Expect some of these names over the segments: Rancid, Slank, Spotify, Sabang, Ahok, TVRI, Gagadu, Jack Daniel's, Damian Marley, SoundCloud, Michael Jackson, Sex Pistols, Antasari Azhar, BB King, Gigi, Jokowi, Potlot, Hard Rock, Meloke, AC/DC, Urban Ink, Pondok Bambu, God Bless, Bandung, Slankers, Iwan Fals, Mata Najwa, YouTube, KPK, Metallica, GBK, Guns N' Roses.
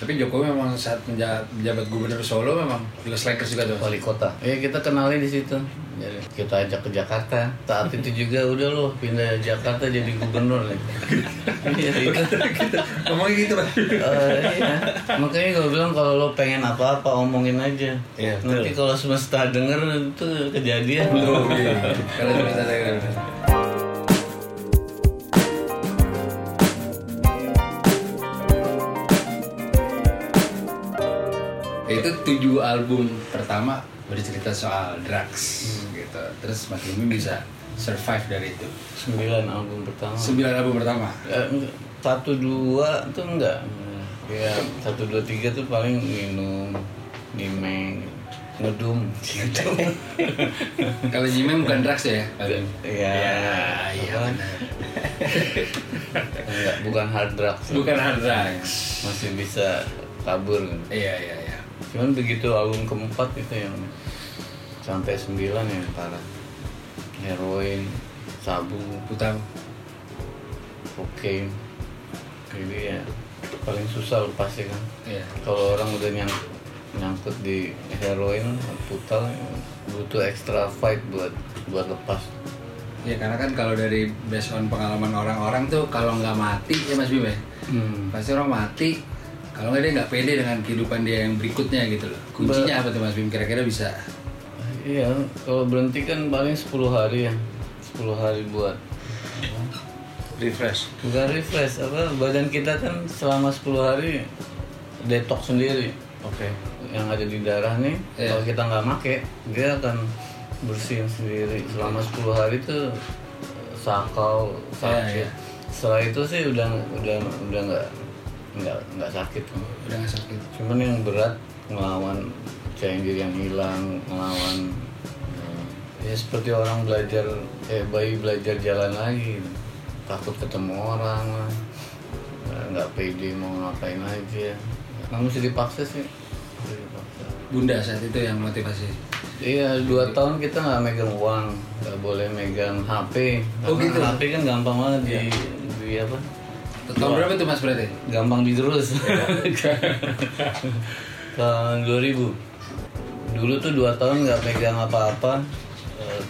Tapi Jokowi memang saat menjabat gubernur Solo memang juga Slankers juga tuh. Wali kota. Iya, kita kenalnya di situ. Jadi kita ajak ke Jakarta. Saat itu juga udah loh pindah Jakarta jadi gubernur nih. Iya gitu. Ngomongin gitu Pak. Iya. Makanya gue bilang kalau lo pengen apa-apa omongin aja. Iya, nanti kalau semesta denger itu kejadian. Oh, iya. Kalau semesta denger. Itu 7 album pertama bercerita soal drugs gitu. Terus Mas Bumi bisa survive dari itu. 9 album pertama. 9 album pertama. 1 2 tuh enggak. Ya, 1 2 3 tuh paling minum, nyimeng, ngedum gitu. Kalau nyimeng bukan drugs ya? Iya. Iya. Enggak, bukan hard drugs. Bukan hard drugs. Masih bisa kabur gitu. Iya. Cuman begitu album keempat itu yang sampai 9 yang parah. Heroin, sabu, utang, kokain. Jadi ya paling susah lepasnya kan. Iya. Kalau orang udah nyangkut di heroin, putal, butuh extra fight buat lepas. Ya karena kan kalau dari based on pengalaman orang-orang tuh kalau nggak mati ya Mas Bim ya. Pasti orang mati. Kalau nggak dia nggak pede dengan kehidupan dia yang berikutnya gitu loh. Kuncinya apa tuh Mas Bim? Kira-kira bisa? Iya, kalau berhenti kan paling 10 hari ya. 10 hari buat refresh. Bukan refresh, apa badan kita kan selama 10 hari detox sendiri. Oke. Yang ada di darah nih, kalau kita nggak make, dia akan bersihin sendiri. Selama 10 hari tuh sakau, sakit. Setelah itu sih udah nggak sakit. Udah nggak sakit. Cuman yang berat ngelawan percaya diri yang hilang, ngelawan ya seperti orang belajar bayi belajar jalan lagi, takut ketemu orang lah, nggak pede mau ngapain aja. Kamu mesti dipaksa sih. Bunda saat itu yang motivasi. Iya, 2 tahun kita nggak megang uang, nggak boleh megang HP. Oh gitu. HP kan gampang banget di apa? Tahun berapa tuh Mas berarti? Gampang diterus. Tahun 2000. Dulu tuh 2 tahun nggak pegang apa-apa,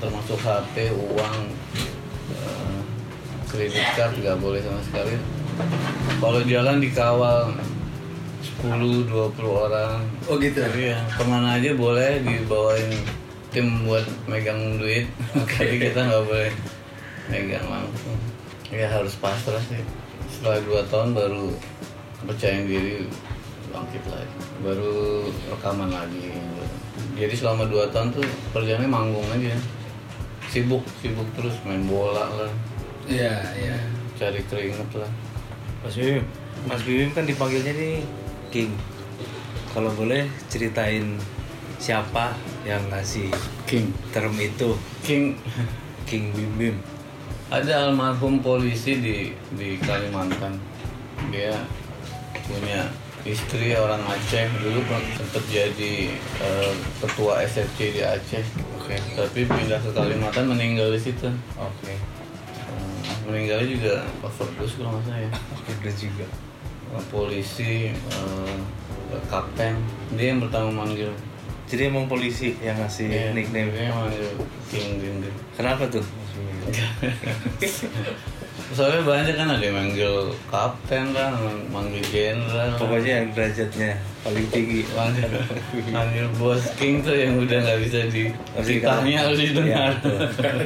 termasuk HP, uang, kredit card nggak boleh sama sekali. Kalau jalan dikawal 10-20 orang. Oh gitu. Jadi ya kemana aja boleh dibawain tim buat megang duit. Tapi kita nggak boleh megang langsung. Ya harus pasrah sih. Setelah 2 tahun baru percaya diri, bangkit lagi, baru rekaman lagi. Jadi selama 2 tahun tuh perjalanannya manggung aja, sibuk terus, main bola lah, iya, cari keringat lah. Mas Bim kan dipanggilnya nih King. Kalau boleh ceritain siapa yang ngasih King term itu? King Bim. Ada almarhum polisi di Kalimantan. Dia punya istri orang Aceh, dulu sempat jadi ketua SFC di Aceh. Okay. Tapi pindah ke Kalimantan, meninggal di situ. Okay. Meninggalnya juga overdose kalau nggak salah ya. Overdose juga. Polisi, kapten, dia yang pertama manggil. Jadi emang polisi yang ngasih nickname? Iya, King. Kenapa tuh? Soalnya banyak kan, ada yang manggil kapten kan, manggil general. Pokoknya yang derajatnya paling tinggi. Manggil bos King tuh yang udah gak bisa ditanya harus didengar.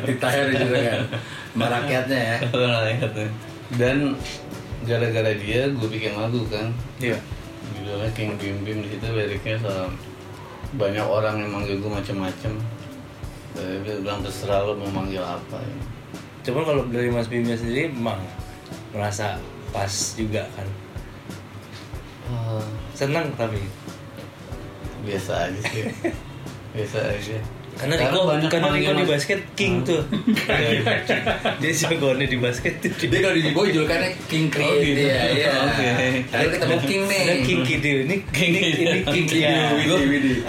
Ditanya harus didengar. Sama rakyatnya ya? Sama rakyatnya. Dan gara-gara dia gue bikin lagu kan. Iya. Judulnya King Bim Bim, disitu liriknya soal banyak orang yang manggil gue macam-macam. Dia bilang terserah lo mau manggil apa ya. Coba kalau dari Mas Bimnya sendiri emang merasa pas juga kan? Senang tapi? Biasa aja sih. Karena Rico di basket King tuh. Dia jagoannya di basket. Dia kalau di Bojol karena King Creed. Iya. Lalu ketemu King nih. Ada King Kidi. Ini King Kidi.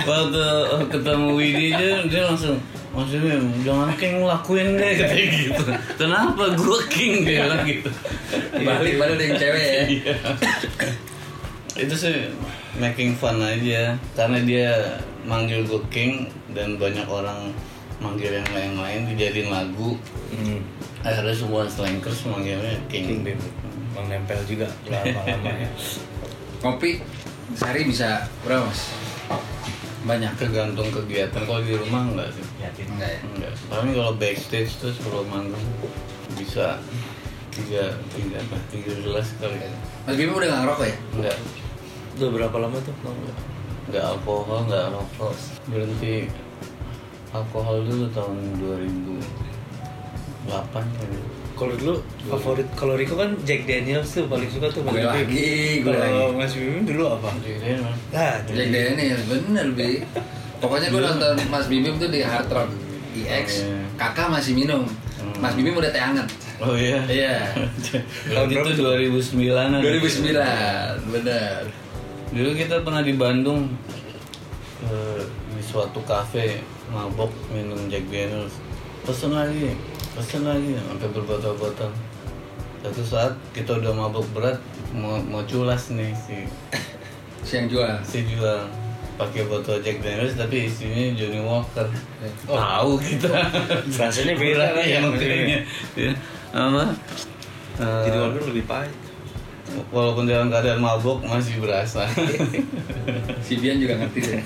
Waktu ketemu Widi dia langsung, maksudnya jangan King lakuin deh kayak gitu. Kenapa gue King dia bilang gitu? Balik padahal yang cewek ya. Itu sih making fun aja, karena dia manggil gue King dan banyak orang manggil yang lain-lain, dijadiin lagu. Akhirnya semua Slankers manggilnya King. Bang nempel juga lama-lama ya. Kopi sehari bisa berapa mas? Banyak, tergantung kegiatan. Kalau di rumah enggak sih? Enggak ya? Enggak. Tapi kalau backstage tuh sebelum manggung bisa 3 kali. Mas Bima udah gak ngerokok ya? Enggak. Udah berapa lama tuh? Enggak alkohol, enggak rokok. Berhenti alkohol dulu tahun 2008 kali. Kalau dulu favorit, kalau Riko kan Jack Daniel's tuh paling suka tuh. Gue lagi, kalau Mas Bima dulu apa? Jack Daniel's, bener Bi. Pokoknya gue nonton Mas Bima tuh di Hard Rock EX, kakak masih minum. Mas Bima udah teh hangat. Oh iya? Iya. Tahun itu 2009-an. 2009, benar. Dulu kita pernah di Bandung, di suatu kafe, mabok minum Jack Daniel's. Pesen lagi, sampai berbotol-botol. Satu saat kita udah mabok berat, mau culas nih si yang jual. Si jual pakai botol Jack Daniel's tapi isinya Johnny Walker. Tahu kita. Rasanya beda kan yang kayaknya. Ya. Jadi Walker lebih pahit. Walaupun dalam keadaan mabuk masih berasa. Si Bian juga ngerti ya.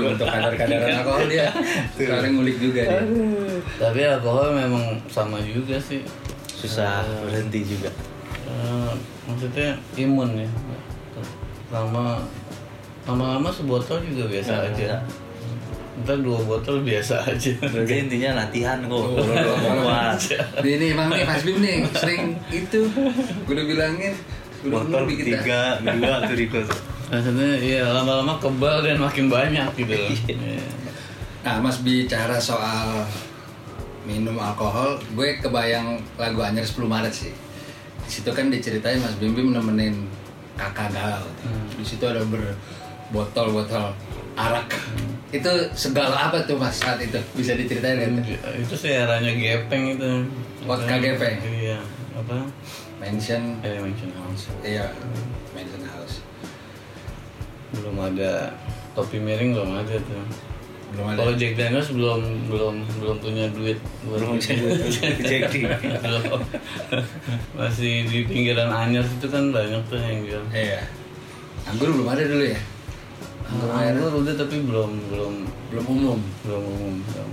Untuk kadar-kadaran alkohol dia sekarang ngulik juga dia. Tapi alkohol memang sama juga sih. Susah berhenti juga. Maksudnya imun ya. Lama-lama sebotol juga biasa aja. Ntar 2 botol biasa aja. Berarti intinya latihan kok. Ini emang nih Mas Bim nih sering itu. Gue udah bilangin. Botol 3, 2 tuh Riko. Rasanya ya lama-lama kebal dan makin banyak gitu. Nah Mas bicara soal minum alkohol, gue kebayang lagu Anyer 10 Maret sih. Di situ kan diceritain Mas Bim nemenin kakak galau. Di situ ada berbotol-botol arak. Itu segala apa tuh mas saat itu? Bisa diceritain ya? Itu sejarahnya gepeng itu. Vodka gepeng? Iya, apa? Mansion House. Iya, Mansion House. Belum ada topi miring, belum ada tuh. Kalau Jack Daniels belum punya duit. Belum. Masih di pinggiran Anyer itu kan banyak tuh yang jual. Iya. Anggur belum ada dulu ya? Anggur udah tapi belum umum.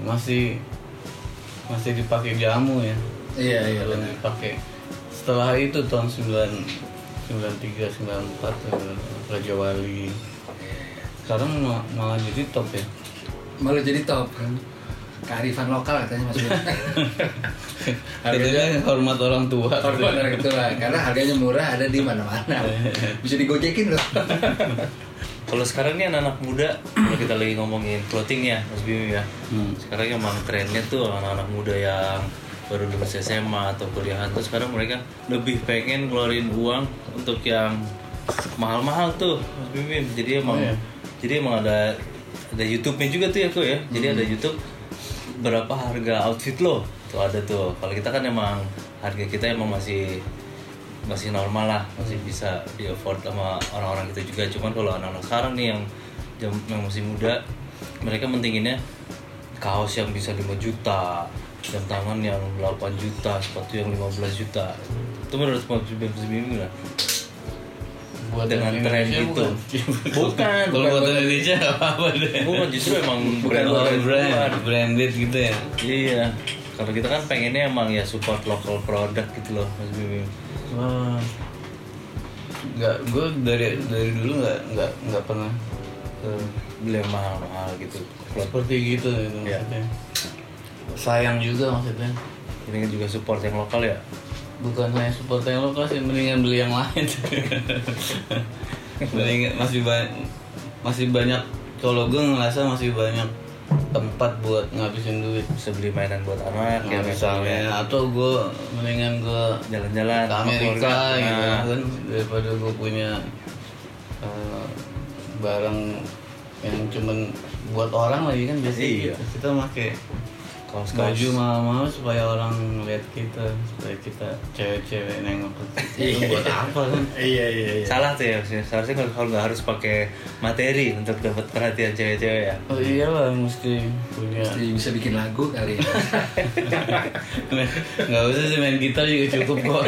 Masih dipakai jamu ya. Iya belum dipakai. Setelah itu tahun 93-94 Raja Wali. Sekarang malah jadi top ya. Malah jadi top. Kearifan lokal katanya Mas. Harganya hormat orang tua. Hormat orang tua karena harganya murah ada di mana-mana. Bisa digojekin loh. Kalau sekarang nih anak-anak muda, kalau kita lagi ngomongin clothing ya, Mas Bim ya. Sekarang emang trennya tuh anak-anak muda yang baru lulus SMA atau kuliahan tuh sekarang mereka lebih pengen ngeluarin uang untuk yang mahal-mahal tuh, Mas Bim. Jadi emang ada YouTube-nya juga tuh ya kok ya. Jadi ada YouTube berapa harga outfit lo tuh ada tuh. Kalau kita kan emang harga kita emang masih normal lah, masih bisa di afford sama orang-orang kita juga. Cuman kalau anak-anak sekarang nih yang masih muda, mereka mentinginnya kaos yang bisa 5 juta, jam tangan yang 8 juta, sepatu yang 15 juta. Itu menurut Mas Bim lah. Buat dengan tren itu. Bukan. Buat Indonesia apa deh. Bukan, justru emang branded gitu ya. Iya. Kalau kita kan pengennya emang ya support local product gitu loh, Mas Bim. Wah, gue dari dulu nggak pernah beli mahal-mahal gitu. Seperti gitu ya. Maksudnya. Sayang juga maksudnya. Ini kan juga support yang lokal ya. Bukan hanya support yang lokal sih, mendingan beli yang lain. Mendingan masih banyak. Kalau gue ngerasa masih banyak tempat buat ngabisin duit, bisa beli mainan buat anak ya misalnya, atau gue mendingan gue jalan-jalan ke Amerika gitu kan, daripada gue punya barang yang cuman buat orang lagi kan biasanya. Iya. Kita pakai Kalau baju mahal-mahal supaya orang lihat kita, supaya kita cewek-cewek nengok itu buat apa kan? Iya. Salah tuh ya, seharusnya kalau nggak harus pakai materi untuk dapat perhatian cewek-cewek ya. Oh iyalah, mesti bisa bikin lagu kali ya. Nggak usah sih, main gitar juga cukup kok.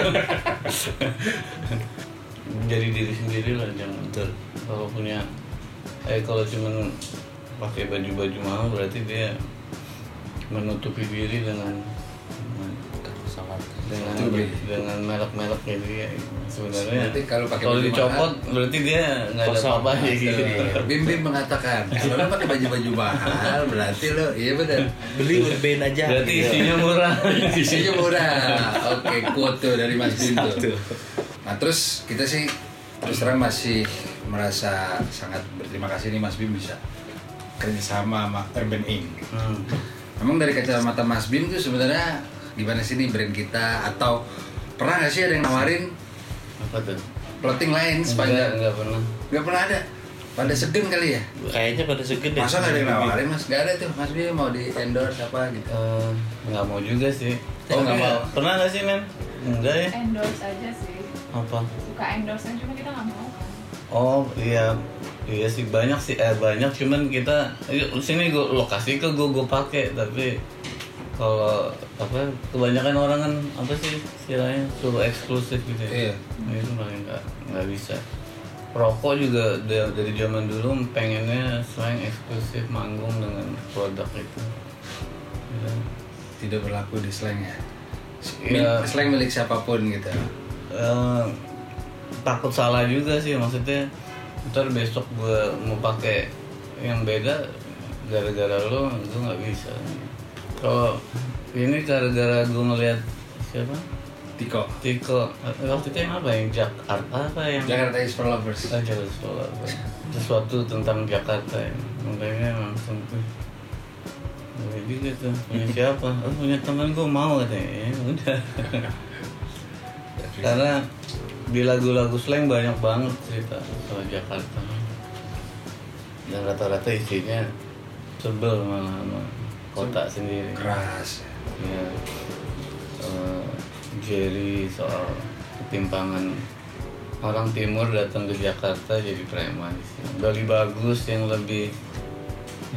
Jadi diri sendiri lah, jangan betul. Kalau punya, kalau cuma pakai baju-baju mahal berarti dia menutupi diri dengan melek-melek kayak dia sebenarnya. Kalau dicopot berarti dia nggak ada apa-apa ya gitu. Bim mengatakan kalau pakai baju-baju mahal berarti lo iya benar beli urban aja. Berarti gitu. Isinya murah. Oke, quote dari Mas Bim tuh. Nah terus kita sih terus terang masih merasa sangat berterima kasih nih Mas Bim bisa kerjasama sama Urban Ink. Emang dari kacamata Mas Bim tuh sebenarnya gimana sih nih brand kita, atau pernah nggak sih ada yang nawarin apa tuh clothing lain sepanjang? Nggak pernah ada. Pada segen kali ya? Kayaknya pada segen deh. Masa nggak ada yang nawarin Mas? Nggak ada tuh Mas Bim mau di endorse apa gitu? Nggak mau juga sih. Oh nggak mau. Pernah nggak sih men? Enggak ya? Endorse aja sih. Apa? Suka endorse cuma kita nggak mau kan? Oh iya. Iya sih banyak cuman kita sini lokasi ke gue pakai, tapi kalau apa kebanyakan orang kan apa sih istilahnya suruh eksklusif gitu ya. Iya. Itu malah nggak bisa. Rokok juga dari zaman dulu pengennya selain eksklusif manggung dengan produk itu. Ya. Tidak berlaku di Slank ya. Slank milik siapapun gitu. Takut salah juga sih maksudnya. Ntar besok gue mau pakai yang beda gara-gara lo, gue nggak bisa. Kalau ini gara-gara gue ngeliat siapa? Tiko. Waktu itu yang apa? Yang Jakarta apa yang? Jakarta is for lovers. Jakarta is for lovers. Sesuatu tentang Jakarta ya. Makanya langsung tuh. Jadi gitu. Punya siapa? Punya teman gue mau katanya. Ya, udah. Karena di lagu-lagu Slank banyak banget cerita soal Jakarta dan rata-rata isinya sebel malah sama kota sendiri keras ya. Jerry soal ketimpangan orang timur datang ke Jakarta jadi preman. Bali bagus yang lebih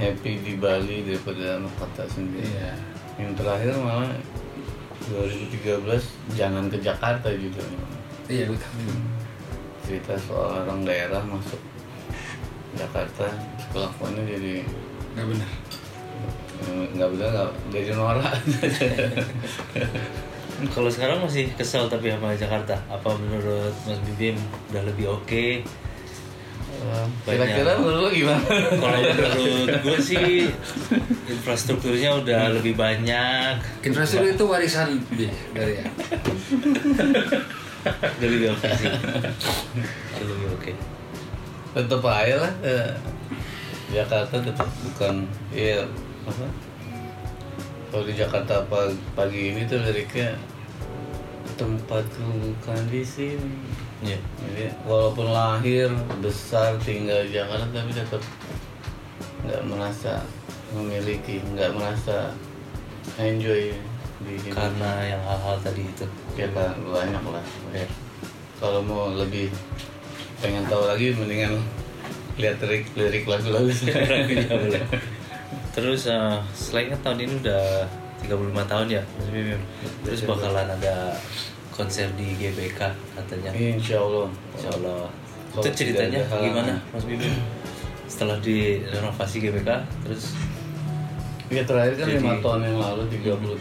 happy di Bali daripada sama kota sendiri ya. Yang terakhir malah 2013 jangan ke Jakarta gitu. Iya betul. Cerita soal orang daerah masuk Jakarta, kelakuannya jadi nggak benar, jadi norak. Kalau sekarang masih kesel tapi sama Jakarta. Apa menurut Mas Bim udah lebih oke? Kira-kira menurut lo gimana? Kalau menurut gue sih infrastrukturnya udah lebih banyak. Infrastruktur itu warisan dari ya. Lebih oke. Tetap aja lah. Jakarta tetap bukan. Iya. Apa? Kalau di Jakarta pagi ini tuh liriknya tempatku bukan di sini. Iya. Jadi walaupun lahir besar tinggal di Jakarta tapi tetap nggak merasa memiliki, nggak merasa enjoy. Karena yang hal-hal tadi itu kita banyak lah ya. Kalau mau lebih pengen tahu lagi mendingan lihat lirik lagu-lagu sekarang. Terus Slank tahun ini udah 35 tahun ya. Terus bakalan ada konser di GBK katanya. Insyaallah. Itu ceritanya gimana Mas Bibim? Setelah direnovasi GBK terus ya terakhir kan 5 tahun yang lalu,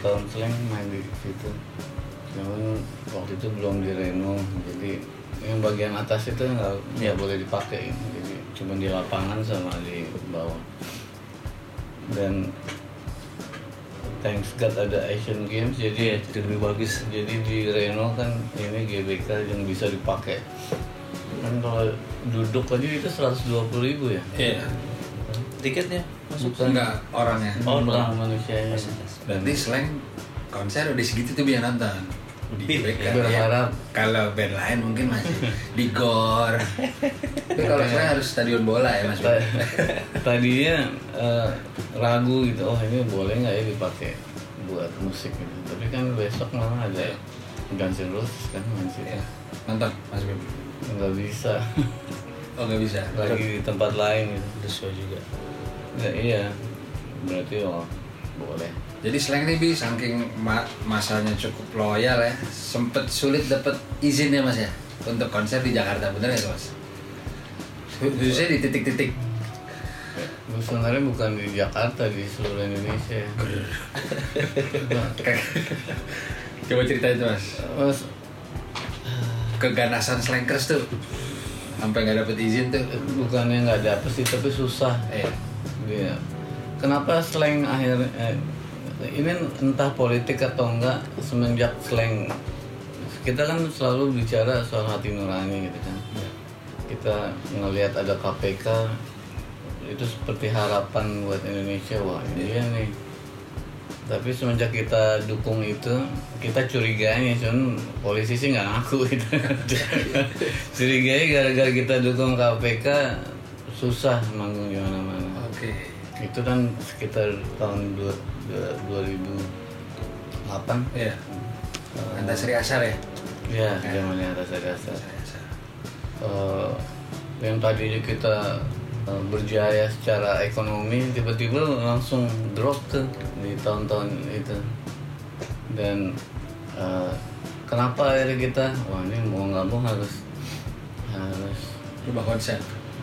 30 tahun Slank main di situ. Cuman waktu itu belum direno, jadi yang bagian atas itu nggak boleh dipakai, jadi cuma di lapangan sama di bawah. Dan thanks God ada Asian Games, jadi lebih bagus. Jadi di reno kan ini GBK yang bisa dipakai. Kan kalau duduk aja itu 120.000 ya. Iya. Tiketnya? Bukan enggak orangnya. Orang manusianya. Berarti Slank konser udah segitu tuh biar nonton. di BK ya. Kalau band lain mungkin masih di GOR. Tapi kalau saya harus stadion bola ya Mas. Tadinya ragu gitu, oh ini boleh nggak ya dipakai buat musik gitu. Tapi kan besok malah ada Guns N' Roses kan masih ya. Nonton Mas Beb? Nggak bisa. Oh nggak bisa? Lagi di tempat lain gitu. The show juga. Ya, iya, berarti oh boleh. Jadi Slank nih Bi, saking masanya cukup loyal ya, sempet sulit dapat izinnya Mas ya untuk konser di Jakarta, bener ya Mas? Khususnya di titik-titik. Sebenarnya bukan di Jakarta, di seluruh Indonesia. Coba ceritain tuh Mas. Keganasan Slankers tuh, sampai nggak dapet izin tuh? Bukannya nggak dapet sih, tapi susah. Iya. Kenapa Slank akhirnya? Ini entah politik atau enggak, semenjak Slank kita kan selalu bicara soal hati nurani gitu kan. Kita ngelihat ada KPK itu seperti harapan buat Indonesia, wah ini dia nih. Tapi semenjak kita dukung itu, kita curiganya, cuman polisi sih nggak ngaku gitu. Curiganya gara-gara kita dukung KPK susah manggung di mana-mana. Oke. Itu kan sekitar tahun 2008 ya. Antasari Azhar ya? Iya, zamannya Antasari Azhar. Yang tadinya kita berjaya secara ekonomi tiba-tiba langsung drop tuh di tahun-tahun itu. Dan kenapa akhirnya kita wah ini mau nggak mau harus rubah konsep.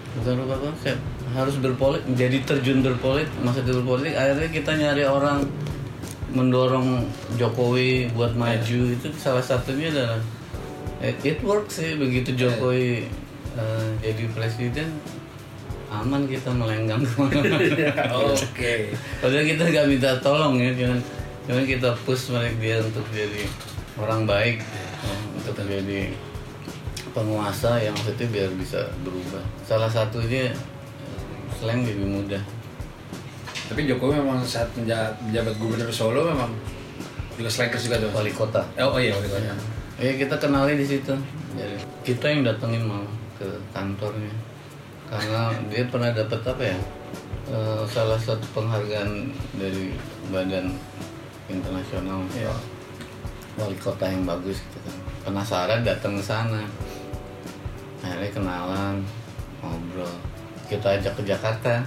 Bukan rubah konsep, harus berpolitik, jadi terjun berpolitik, masa itu berpolitik, akhirnya kita nyari orang mendorong Jokowi buat maju, itu salah satunya adalah it works sih, begitu Jokowi jadi presiden, aman kita melenggang kemana-mana. Oke. Padahal kita nggak minta tolong ya, cuman kita push mereka dia untuk jadi orang baik, untuk menjadi penguasa yang maksudnya biar bisa berubah. Salah satunya Slank lebih mudah. Tapi Jokowi memang saat menjabat gubernur Solo memang juga Slankers juga tuh. Wali kota. Oh iya wali kota. Iya kita kenali di situ. Jadi kita yang datengin malah ke kantornya karena dia pernah dapat apa ya? Salah satu penghargaan dari badan internasional wali kota yang bagus gitu kan. Penasaran datang ke sana. Akhirnya kenalan, ngobrol. Kita ajak ke Jakarta.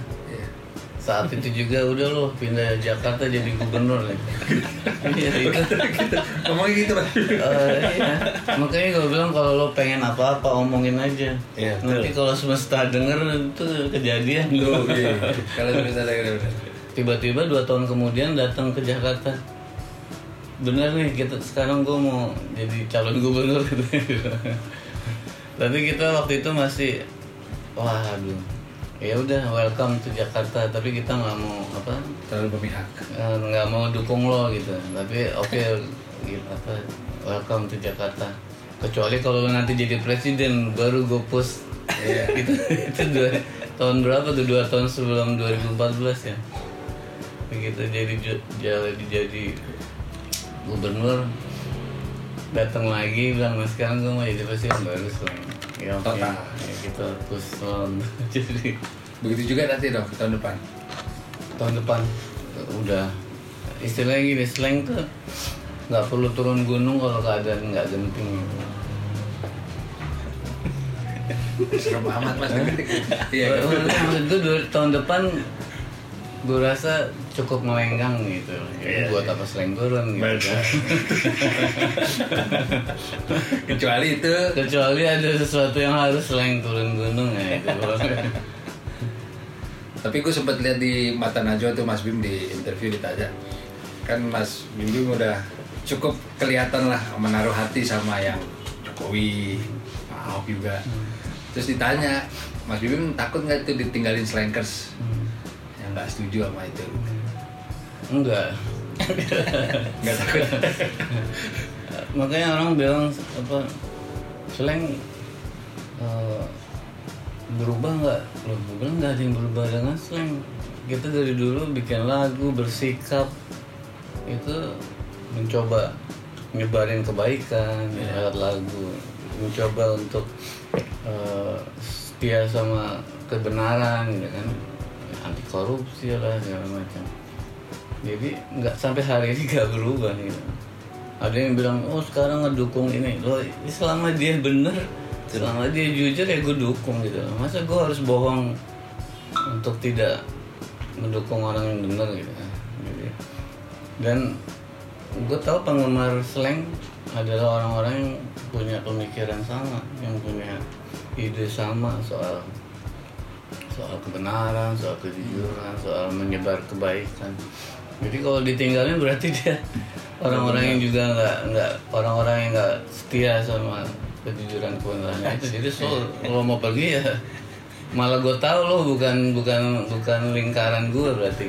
Saat itu juga udah loh pindah Jakarta jadi gubernur nih. Iya gitu. Ngomongin gitu Pak. Iya. Makanya gue bilang kalau lo pengen apa-apa omongin aja. Iya. Nanti kalau semesta denger itu kejadian lo. Iya. Kalau semesta denger. Tiba-tiba 2 tahun kemudian datang ke Jakarta. Bener nih kita sekarang gue mau jadi calon gubernur gitu. Tapi kita waktu itu masih wah aduh. Ya udah welcome to Jakarta, tapi kita nggak mau apa terlalu berpihak, nggak mau dukung lo gitu, tapi oke gitu, apa welcome to Jakarta, kecuali kalau nanti jadi presiden baru gue push. Itu tahun berapa tuh, 2 tahun sebelum 2014 ya begitu jadi gubernur, datang lagi bilang mas sekarang gue mau jadi presiden baru selama ya, total ya, kita puson. Jadi begitu juga nanti dong tahun depan udah istilahnya gini, Slank tuh nggak perlu turun gunung kalau keadaan nggak genting. Serem amat mas. Iya maksud gue tahun depan gue rasa cukup melenggang gitu. Jadi buat apa Slank turun gitu. Kecuali ada sesuatu yang harus Slank turun gunung ya. Tapi gue sempat lihat di Mata Najwa tuh Mas Bim di interview ditanya. Kan Mas Bim udah cukup kelihatan lah menaruh hati sama yang Jokowi, Pak Ahok juga. Terus ditanya, Mas Bim takut enggak tuh ditinggalin Slankers? Nggak setuju sama itu? Enggak takut. Makanya orang bilang apa Slank berubah nggak? Loh, gue bilang nggak ada yang berubah dengan Slank. Kita dari dulu bikin lagu, bersikap itu mencoba nyebarin kebaikan, yeah, lewat lagu, mencoba untuk setia sama kebenaran gitu kan, anti korupsi lah segala macam. Jadi nggak sampai hari ini nggak berubah gitu. Ada yang bilang, oh sekarang ngedukung ini, loh selama dia bener, selama dia jujur ya gue dukung gitu. Masa gue harus bohong untuk tidak mendukung orang yang bener gitu. Jadi, dan gue tahu penggemar slang adalah orang-orang yang punya pemikiran sama, yang punya ide sama soal kebenaran, soal kejujuran, soal menyebar kebaikan. Jadi kalau ditinggalin berarti dia orang-orang yang juga nggak orang-orang yang nggak setia sama kejujuran kebenarannya itu. Jadi so kalau mau pergi ya malah gue tahu lo bukan lingkaran gue berarti.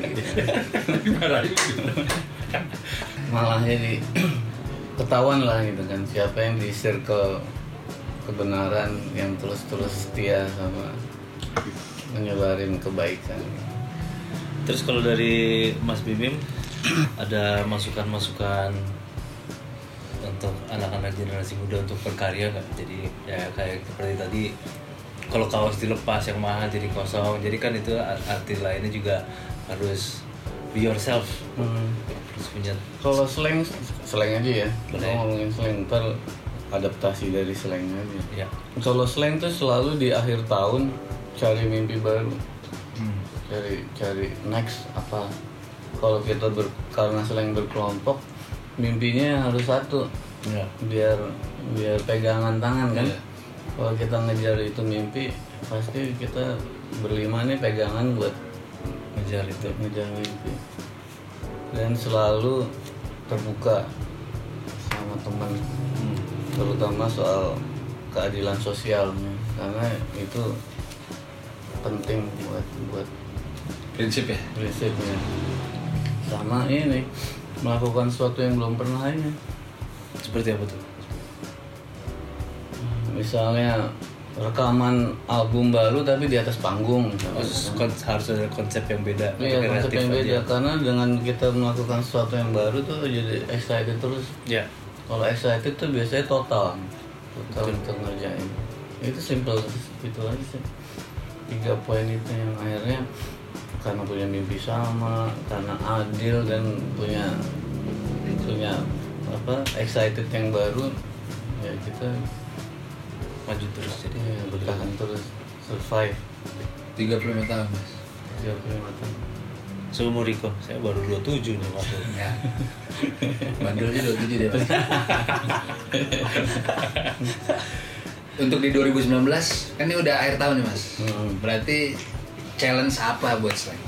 Malah jadi ketahuan lah gitu kan siapa yang di circle kebenaran yang terus setia sama menyebarin kebaikan. Terus kalau dari Mas Bibim ada masukan-masukan untuk anak-anak generasi muda untuk berkarya nggak? Jadi ya kayak seperti tadi kalau kaos dilepas yang mahal jadi kosong. Jadi kan itu arti lainnya juga harus be yourself. Harus punya. Kalau slang aja ya. Kalau ngomongin slang ntar adaptasi dari slang aja. Ya. Kalau slang tuh selalu di akhir tahun cari mimpi baru. Cari next apa. Kalau kita karena slang berkelompok, mimpinya harus satu. Yeah. Biar pegangan tangan kan. Yeah. Kalau kita ngejar itu mimpi, pasti kita berlima nih pegangan buat ngejar mimpi. Dan selalu terbuka sama teman, terutama soal keadilan sosialnya, karena itu penting buat prinsipnya sama ini melakukan sesuatu yang belum pernah ini. Seperti apa tuh? Misalnya rekaman album baru tapi di atas panggung. Harus ada konsep yang beda. Iya, konsep yang beda aja. Karena dengan kita melakukan sesuatu yang baru tuh jadi excited terus. Iya. Yeah. Kalau excited tuh biasanya total untuk ngerjain. Itu simple gitu aja sih. 3 poin itu yang akhirnya karena punya mimpi sama, karena adil dan punya apa excited yang baru, ya kita maju terus jadi ya, bertahan terus survive. 35 tahun mas. 35 tahun. Seumur Riko, saya baru 27 nih maksudnya. Bandulnya 27 deh mas. Untuk di 2019 kan ini udah akhir tahun nih mas. Berarti challenge apa buat Slank?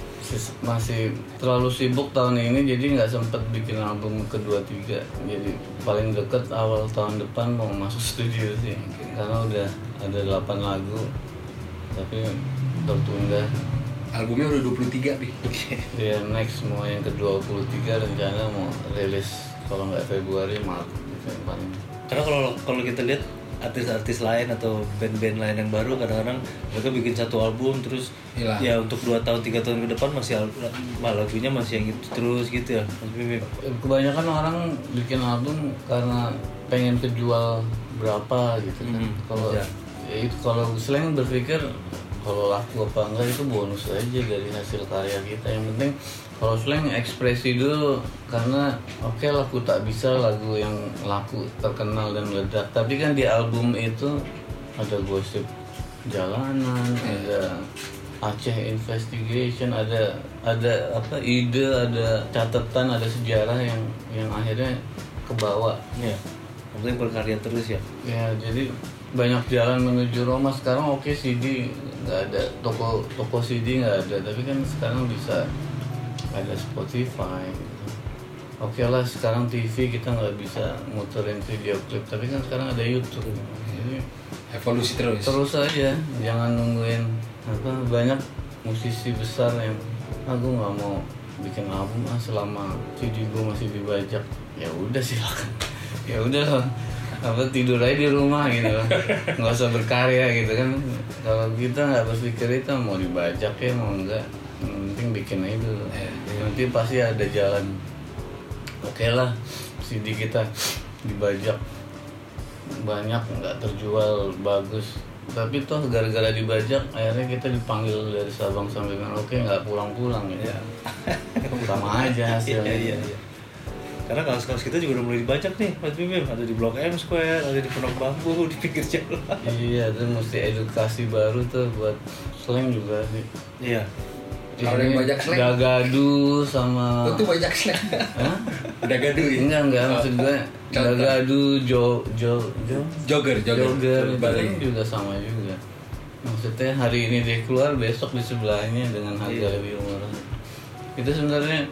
Masih terlalu sibuk tahun ini jadi nggak sempet bikin album ke-23. Jadi paling deket awal tahun depan mau masuk studio sih. Karena udah ada 8 lagu tapi tertunda. Albumnya udah 23 nih. Iya, next mau yang ke-23 rencana mau rilis kalau nggak Februari Maret gitu yang paling. Karena kalau kita lihat artis-artis lain atau band-band lain yang baru kadang-kadang mereka bikin satu album terus hilang. Ya untuk 2 tahun 3 tahun ke depan masih lagunya masih yang gitu terus gitu ya. Kebanyakan orang bikin album karena pengen kejual berapa gitu kan. Kalau slang berpikir kalau laku apa enggak itu bonus aja dari hasil karya kita. Yang penting kalau slang ekspresi dulu karena oke, lagu tak bisa lagu yang laku terkenal dan meledak. Tapi kan di album itu ada gosip jalanan, ada Aceh investigation, ada apa ide, ada catatan, ada sejarah yang akhirnya kebawa. Ya, penting berkarya terus ya. Ya, jadi banyak jalan menuju Roma sekarang. Oke, CD nggak ada, toko CD nggak ada, tapi kan sekarang bisa. Ada Spotify gitu. Oke lah sekarang TV kita nggak bisa muterin video klip tapi kan sekarang ada YouTube. Jadi evolusi terus aja, jangan nungguin apa. Banyak musisi besar yang gue nggak mau bikin album selama CD gue masih dibajak. Ya udah silakan, ya udah lah apa tidur aja di rumah gitu lah, nggak usah berkarya gitu kan. Kalau kita nggak berpikir itu mau dibajak ya mau enggak, penting bikin aja dulu. Nanti pasti ada jalan. Oke lah, CD kita dibajak, banyak nggak terjual bagus, tapi toh gara-gara dibajak akhirnya kita dipanggil dari Sabang sampai Meloke nggak pulang-pulang ya, sama aja hasilnya. Iya. Karena kaos-kaos kita juga udah mulai dibajak nih Mas Bim, ada di Blok M Square, ada di Pondok Bambu, di pinggir jalan. Iya, itu mesti edukasi baru tuh buat slang juga nih. Iya. Kalau yang bajak slang Gagadu sama itu bajak slang. Hah? Gagadu ya? Enggak, maksud gue Gagadu, Jogger Bali juga sama juga. Maksudnya hari ini dia keluar, besok di sebelahnya dengan harga lebih murah. Itu sebenarnya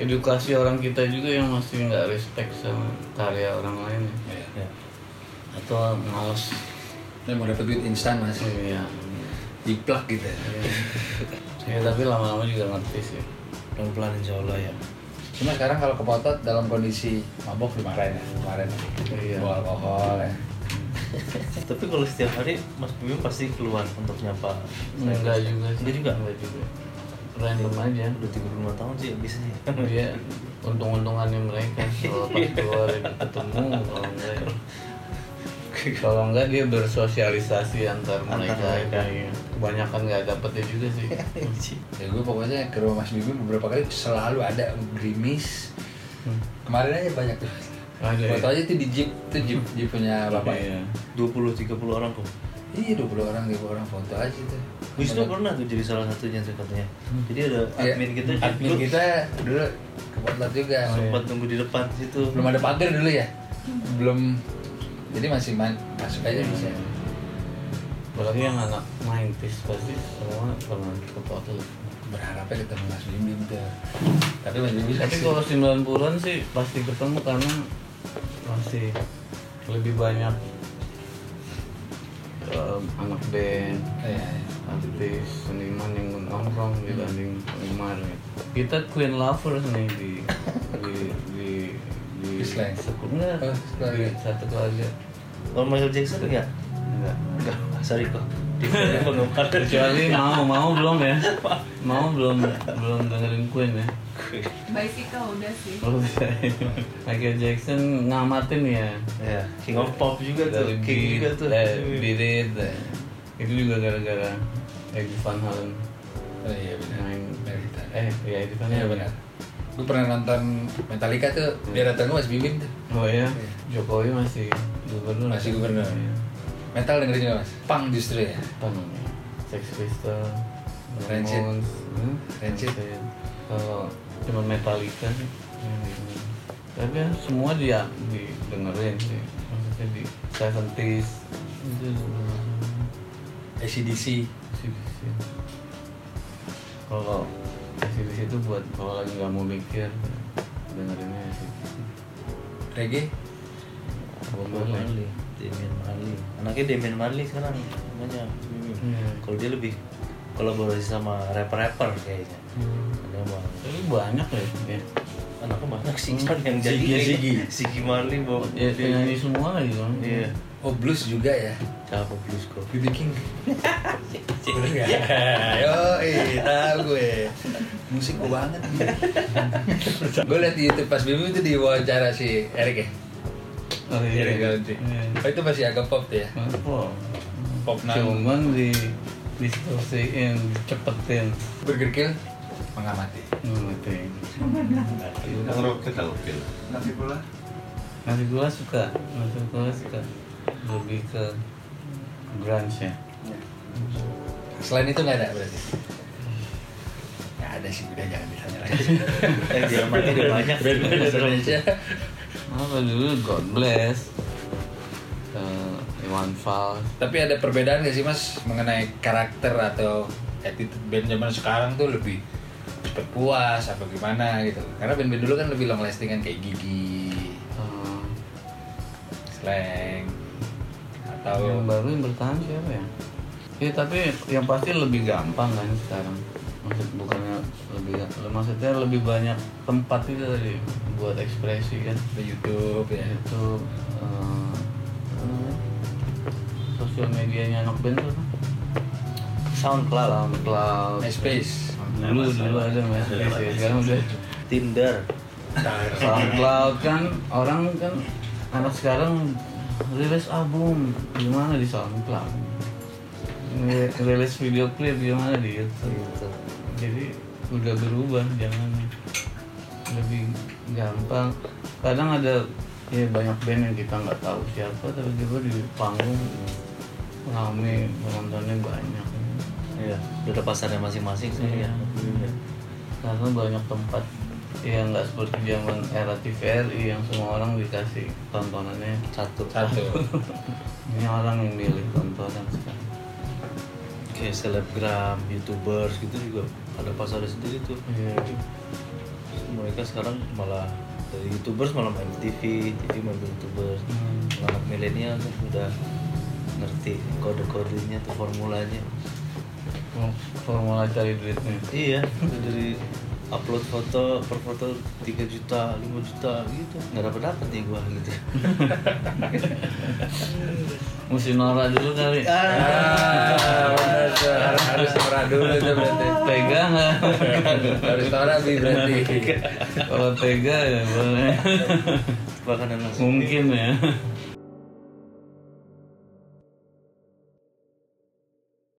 edukasi orang kita juga yang masih nggak respect sama karya orang lain ya. Atau malas mau dapat duit instan masih diplak gitu ya. Tapi lama-lama juga ngerti sih, pelan-pelan insyaallah ya. Cuma sekarang kalau ke Potlot dalam kondisi mabok dimarahin ya kemarin, bawa alkohol ya. Tapi kalau setiap hari Mas Bim pasti keluar untuk nyapa? Enggak juga. Random aja, udah 35 tahun sih abisnya. Iya, untung-untungannya mereka kalau pas keluar ketemu, kalau enggak dia bersosialisasi antar mereka. Ya. Kebanyakan nggak dapetnya juga sih. Ya gue pokoknya ke rumah Mas Bibi beberapa kali selalu ada grimis. Kemarin aja banyak tuh. Foto aja tuh di jeep punya bapak. Iya. 20-30 orang kok. Iya, 20 orang foto aja tuh. Wisnu pernah tuh jadi salah satunya sih katanya. Jadi ada admin kita dulu ke Potlot juga. Sempat nunggu di depan situ. Belum ada pagar dulu ya? Belum. Jadi masih masuk aja bisa. Apalagi yang anak main pis pasti semua pernah ke Potlot. Berharapnya ketemu Mas Bim tuh. Tapi Mas Bim bisa. Tapi kalau 90-an sih pasti ketemu karena masih lebih banyak anak band, artis, seniman yang nongkrong dibanding penggemar. Kita Queen lovers nih di sekolah, di satu keluarga. Kalau Michael Jackson enggak. Sorry kok. Dia penggemar. Kecuali belum dengerin Queen ya. Bicycle udah sih. Michael Jackson ngamatin ya. King of Pop juga tuh. Bidet. Itu juga gara-gara Van Halen. Oh iya benar. Metallica. Van Halen benar. Gue pernah nonton Metallica tuh, dia datang Mas Bimbing tuh. Oh iya. Jokowi masih gubernur. Masih gubernur. Iya. Metal dengerin juga Mas. Punk justru ya. Punk. Sex Pistols, Rancid. Kalau cuma Metallica sih, tapi ya semua dia didengerin sih, maksudnya di 70s itu AC/DC. Kalau AC/DC itu buat kalau lagi nggak mau mikir dengerinnya AC/DC. Reggae? Damian Marley. Anaknya Damian Marley sekarang namanya. Kalau dia lebih kolaborasi sama rapper kayaknya. Tapi banyak ya. Anaknya banyak sih kan yang jadi Gigi Marley bawa nyanyi semua lagi kan. Iya. Oh blues juga ya. Apa blues kok? BB King. Tahu gue. Musik gue banget. Gue liat di YouTube pas BB itu diwawancara si Eric ya. Oh iya. Oh itu masih agak pop tuh ya. Pop nang. Cuman distorsiin, cepetin. Burger King mengamati. Nasi gula suka lebih ke grunge ya. Selain itu nggak ada berarti? Nggak ada sih, udah jangan ditanya lagi. Dia banyak. Apa dulu God Bless, Iwan Fals. Tapi ada perbedaan nggak sih Mas mengenai karakter atau attitude band zaman sekarang tuh lebih cepet puas apa gimana gitu? Karena band-band dulu kan lebih long lasting kan, kayak Gigi, Slank, atau yang baru yang bertahan siapa ya? Ya tapi yang pasti lebih gampang kan sekarang. Maksudnya lebih banyak tempat itu tadi buat ekspresi kan, di YouTube ya. Itu sosial medianya anak band tuh. SoundCloud, MySpace. Dulu ada MySpace ya, sekarang udah Tinder. SoundCloud kan orang kan anak sekarang rilis album gimana di SoundCloud, rilis video klip gimana di YouTube. Jadi udah berubah, jangan lebih gampang. Kadang ada ya banyak band yang kita nggak tahu siapa, tapi tiba di panggung rame, penontonnya banyak. Iya, ada pasarnya masing-masing sih. Iya. Ya. Karena banyak tempat yang nggak seperti zaman era TVRI yang semua orang dikasih tontonannya satu. Ini orang yang milih tontonan sekarang. Kayak selebgram, youtubers gitu juga ada pasarnya sendiri tuh. Iya. Mereka sekarang malah dari youtubers malah main TV main youtubers. Anak milenial tuh udah ngerti kode-kodenya tuh, formulanya, formula cari duitnya. Iya, dari upload foto per foto 3 juta, 5 juta gitu. Nggak dapet-dapet nih gua gitu. Mesti norak dulu kali. Harus norak dulu itu berarti. Tega nggak? Harus norak sih berarti. Kalau tega ya boleh. Mungkin ya.